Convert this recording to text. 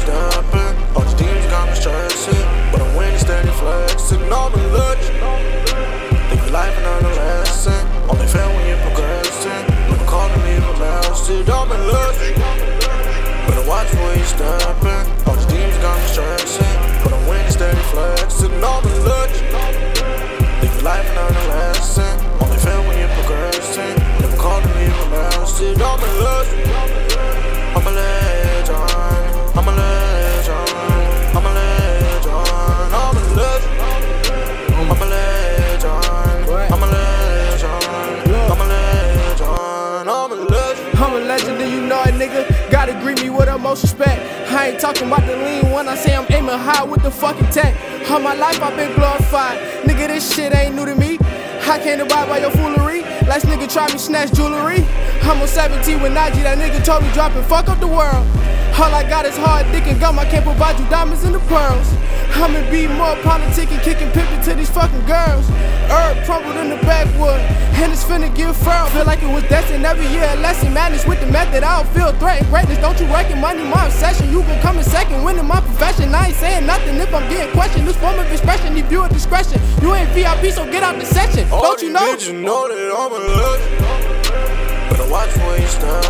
stepping. All these demons got me stressing, but I'm winning steady flexing. All the legend, leave your life another lesson. Only fail when you're progressing. Never calling me molested. I'm in love, better watch where you stepping. All these demons got me stressing, but I'm winning steady flexing. All the legend, leave your life another lesson. Only fail when you're progressing. Never calling me molested. I'm in love, I'm a legend. I'm a legend, I'm a legend, I'm a legend, I'm a legend, I'm a legend, I'm a legend, I'm a legend. I'm a legend and you know it, nigga. Gotta greet me with the most respect. I ain't talking about the lean when I say I'm aiming high with the fucking tech. All my life I've been glorified. Nigga, this shit ain't new to me. I can't abide by your foolery. Last nigga tried me snatch jewelry. I'm on 17 with Najee, that nigga told me drop and fuck up the world. All I got is hard dick and gum, I can't provide you diamonds and the pearls. I'm in B more politic and kicking pimping to these fucking girls. Herb crumbled in the backwood, and it's finna get firm. Feel like it was destined every year, a lesson madness with the method. I don't feel threatened, greatness, don't you reckon money my obsession? You gon' come in second, winning my profession. I ain't saying nothing if I'm getting questioned. This form of expression, you view at discretion. You ain't VIP, so get out the session. Don't you know? All these bitches know that I'm a legend, better watch where you stand.